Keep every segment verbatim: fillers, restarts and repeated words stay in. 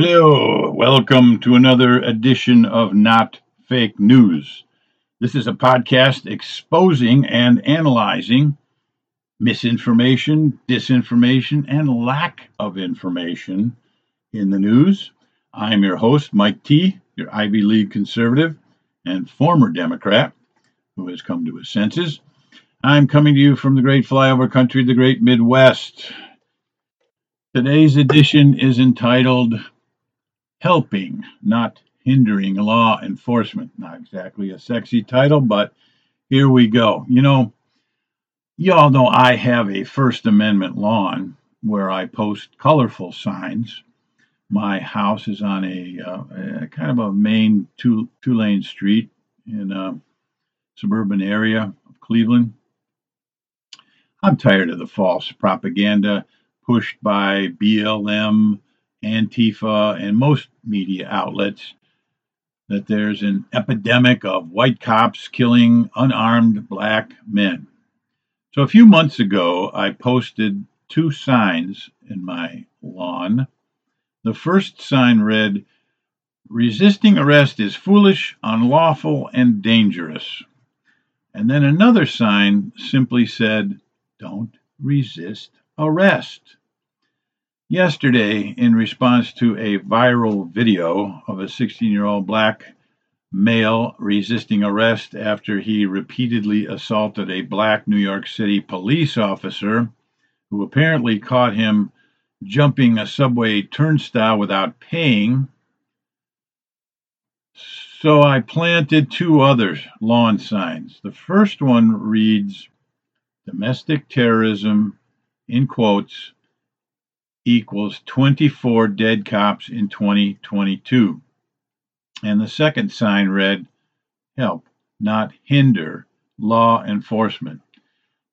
Hello, welcome to another edition of Not Fake News. This is a podcast exposing and analyzing misinformation, disinformation, and lack of information in the news. I'm your host, Mike T., your Ivy League conservative and former Democrat who has come to his senses. I'm coming to you from the great flyover country, the great Midwest. Today's edition is entitled Helping, Not Hindering Law Enforcement. Not exactly a sexy title, but here we go. You know, you all know I have a First Amendment lawn where I post colorful signs. My house is on a, uh, a kind of a main two, two-lane street in a suburban area of Cleveland. I'm tired of the false propaganda pushed by B L M, Antifa, and most media outlets that there's an epidemic of white cops killing unarmed black men. So a few months ago, I posted two signs in my lawn. The first sign read, "Resisting arrest is foolish, unlawful, and dangerous." And then another sign simply said, "Don't resist arrest." Yesterday, in response to a viral video of a sixteen-year-old black male resisting arrest after he repeatedly assaulted a black New York City police officer who apparently caught him jumping a subway turnstile without paying, so I planted two other lawn signs. The first one reads, "Domestic terrorism," in quotes, equals twenty-four dead cops in twenty twenty-two. And the second sign read, "Help, not hinder law enforcement."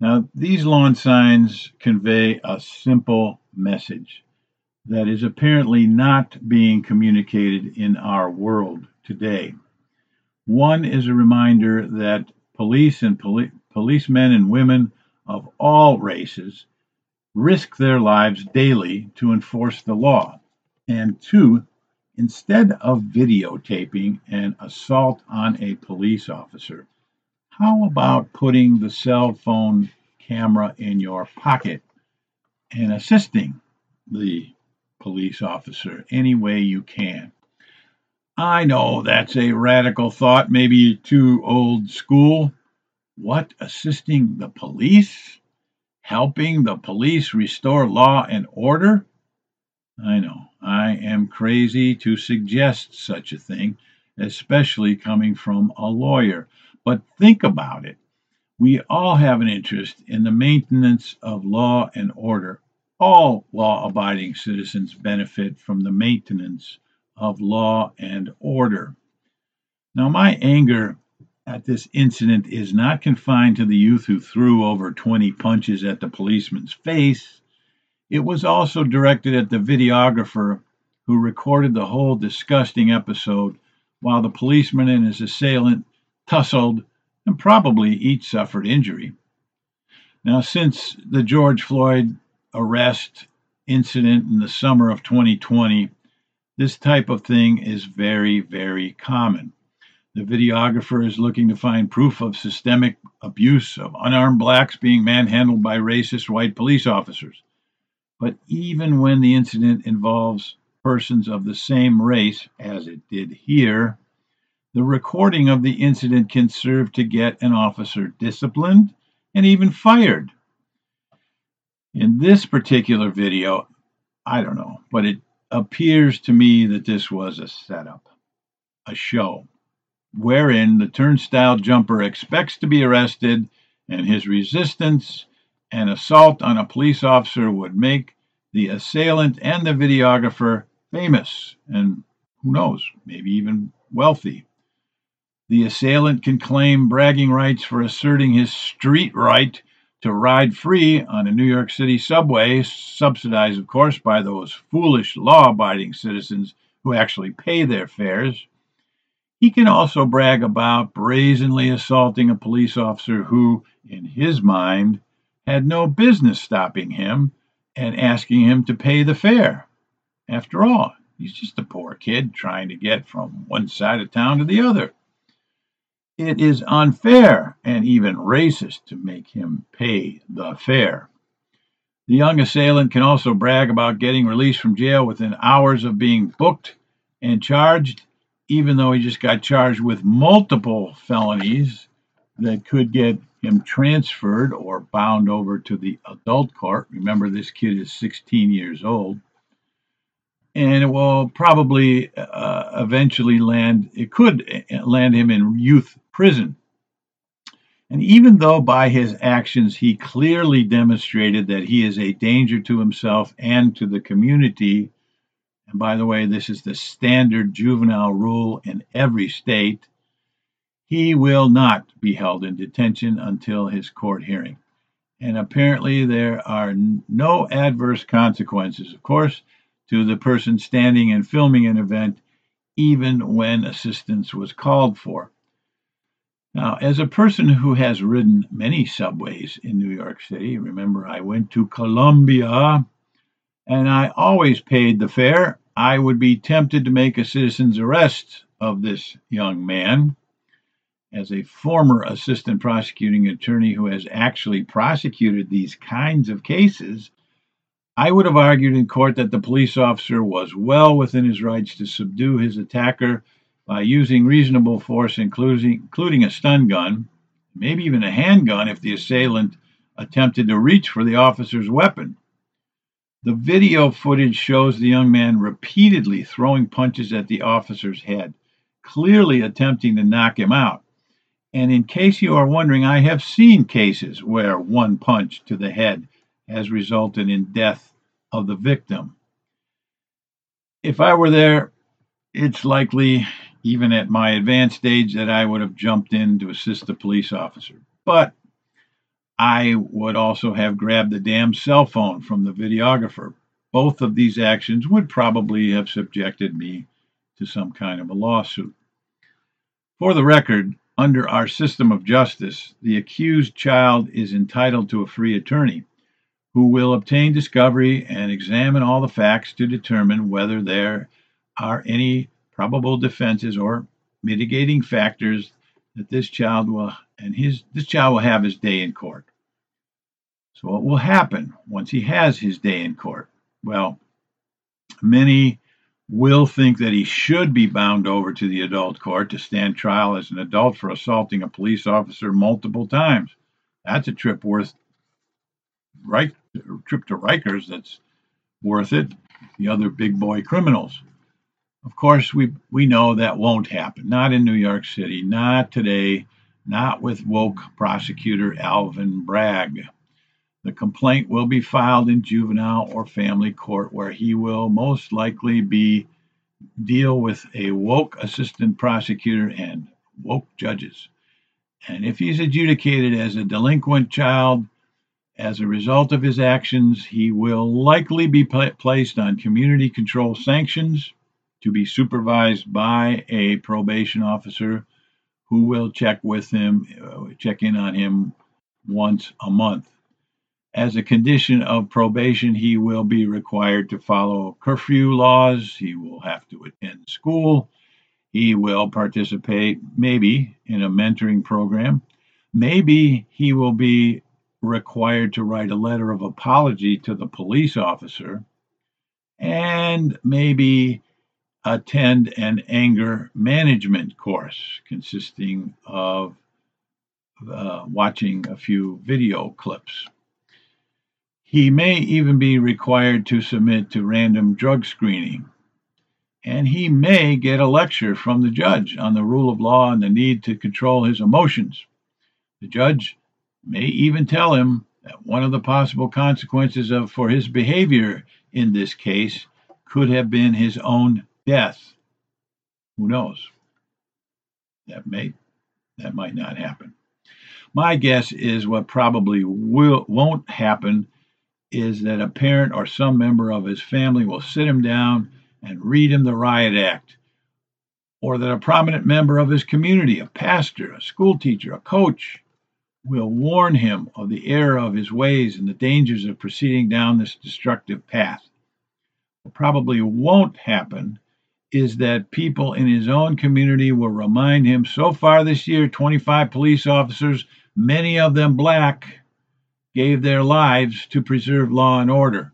Now, these lawn signs convey a simple message that is apparently not being communicated in our world today. One is a reminder that police and poli- policemen and women of all races risk their lives daily to enforce the law. And two, instead of videotaping an assault on a police officer, how about putting the cell phone camera in your pocket and assisting the police officer any way you can? I know that's a radical thought, maybe too old school. What, assisting the police? Helping the police restore law and order? I know, I am crazy to suggest such a thing, especially coming from a lawyer. But think about it. We all have an interest in the maintenance of law and order. All law-abiding citizens benefit from the maintenance of law and order. Now, my anger at this incident is not confined to the youth who threw over twenty punches at the policeman's face. It was also directed at the videographer who recorded the whole disgusting episode while the policeman and his assailant tussled and probably each suffered injury. Now, since the George Floyd arrest incident in the summer of twenty twenty, this type of thing is very, very common. The videographer is looking to find proof of systemic abuse of unarmed blacks being manhandled by racist white police officers. But even when the incident involves persons of the same race, as it did here, the recording of the incident can serve to get an officer disciplined and even fired. In this particular video, I don't know, but it appears to me that this was a setup, a show, wherein the turnstile jumper expects to be arrested, and his resistance and assault on a police officer would make the assailant and the videographer famous, and who knows, maybe even wealthy. The assailant can claim bragging rights for asserting his street right to ride free on a New York City subway, subsidized, of course, by those foolish law-abiding citizens who actually pay their fares. He can also brag about brazenly assaulting a police officer who, in his mind, had no business stopping him and asking him to pay the fare. After all, He's just a poor kid trying to get from one side of town to the other. It is unfair and even racist to make him pay the fare. The young assailant can also brag about getting released from jail within hours of being booked and charged, even though he just got charged with multiple felonies that could get him transferred or bound over to the adult court. Remember, this kid is sixteen years old. And it will probably uh, eventually land, it could land him in youth prison. And even though by his actions he clearly demonstrated that he is a danger to himself and to the community, and by the way, this is the standard juvenile rule in every state, he will not be held in detention until his court hearing. And apparently there are no adverse consequences, of course, to the person standing and filming an event, even when assistance was called for. Now, as a person who has ridden many subways in New York City, remember I went to Columbia, and I always paid the fare, I would be tempted to make a citizen's arrest of this young man. As a former assistant prosecuting attorney who has actually prosecuted these kinds of cases, I would have argued in court that the police officer was well within his rights to subdue his attacker by using reasonable force, including, including a stun gun, maybe even a handgun if the assailant attempted to reach for the officer's weapon. The video footage shows the young man repeatedly throwing punches at the officer's head, clearly attempting to knock him out. And in case you are wondering, I have seen cases where one punch to the head has resulted in death of the victim. If I were there, it's likely, even at my advanced age, that I would have jumped in to assist the police officer. But I would also have grabbed the damn cell phone from the videographer. Both of these actions would probably have subjected me to some kind of a lawsuit. For the record, under our system of justice, the accused child is entitled to a free attorney who will obtain discovery and examine all the facts to determine whether there are any probable defenses or mitigating factors that this child will and his this child will have his day in court. So what will happen once he has his day in court? Well, many will think that he should be bound over to the adult court to stand trial as an adult for assaulting a police officer multiple times. That's a trip worth Right, trip to Rikers that's worth it, the other big boy criminals. Of course, we, we know that won't happen. Not in New York City, not today, not with woke prosecutor Alvin Bragg. The complaint will be filed in juvenile or family court where he will most likely be deal with a woke assistant prosecutor and woke judges. And if he's adjudicated as a delinquent child, as a result of his actions, he will likely be pl- placed on community control sanctions to be supervised by a probation officer who will check with him, uh, check in on him once a month. As a condition of probation, he will be required to follow curfew laws. He will have to attend school. He will participate, maybe, in a mentoring program. Maybe he will be required to write a letter of apology to the police officer, and maybe attend an anger management course consisting of uh, watching a few video clips. He may even be required to submit to random drug screening, and he may get a lecture from the judge on the rule of law and the need to control his emotions. The judge may even tell him that one of the possible consequences of for his behavior in this case could have been his own death. Who knows? That may, that might not happen. My guess is what probably will, won't happen is that a parent or some member of his family will sit him down and read him the riot act, or that a prominent member of his community, a pastor, a school teacher, a coach, will warn him of the error of his ways and the dangers of proceeding down this destructive path. probably won't happen is that people in his own community will remind him. So far this year, twenty-five police officers, many of them black, gave their lives to preserve law and order.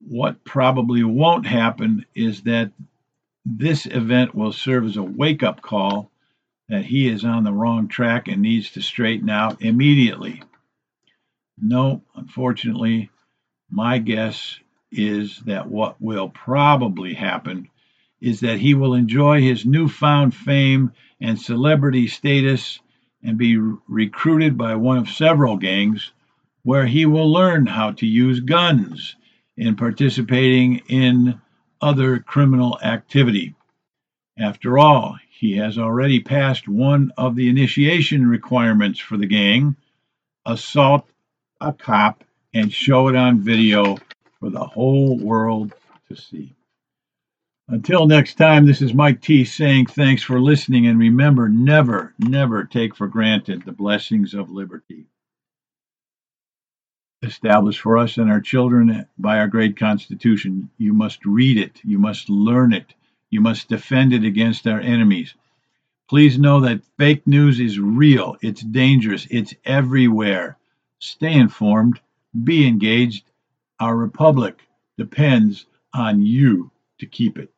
What probably won't happen is that this event will serve as a wake-up call that he is on the wrong track and needs to straighten out immediately. No, unfortunately, my guess is that what will probably happen is that he will enjoy his newfound fame and celebrity status and be recruited by one of several gangs where he will learn how to use guns in participating in other criminal activity. After all, he has already passed one of the initiation requirements for the gang: assault a cop and show it on video for the whole world to see. Until next time, this is Mike T. saying thanks for listening, and remember, never, never take for granted the blessings of liberty established for us and our children by our great Constitution. You must read it. You must learn it. You must defend it against our enemies. Please know that fake news is real. It's dangerous. It's everywhere. Stay informed. Be engaged. Our republic depends on you to keep it.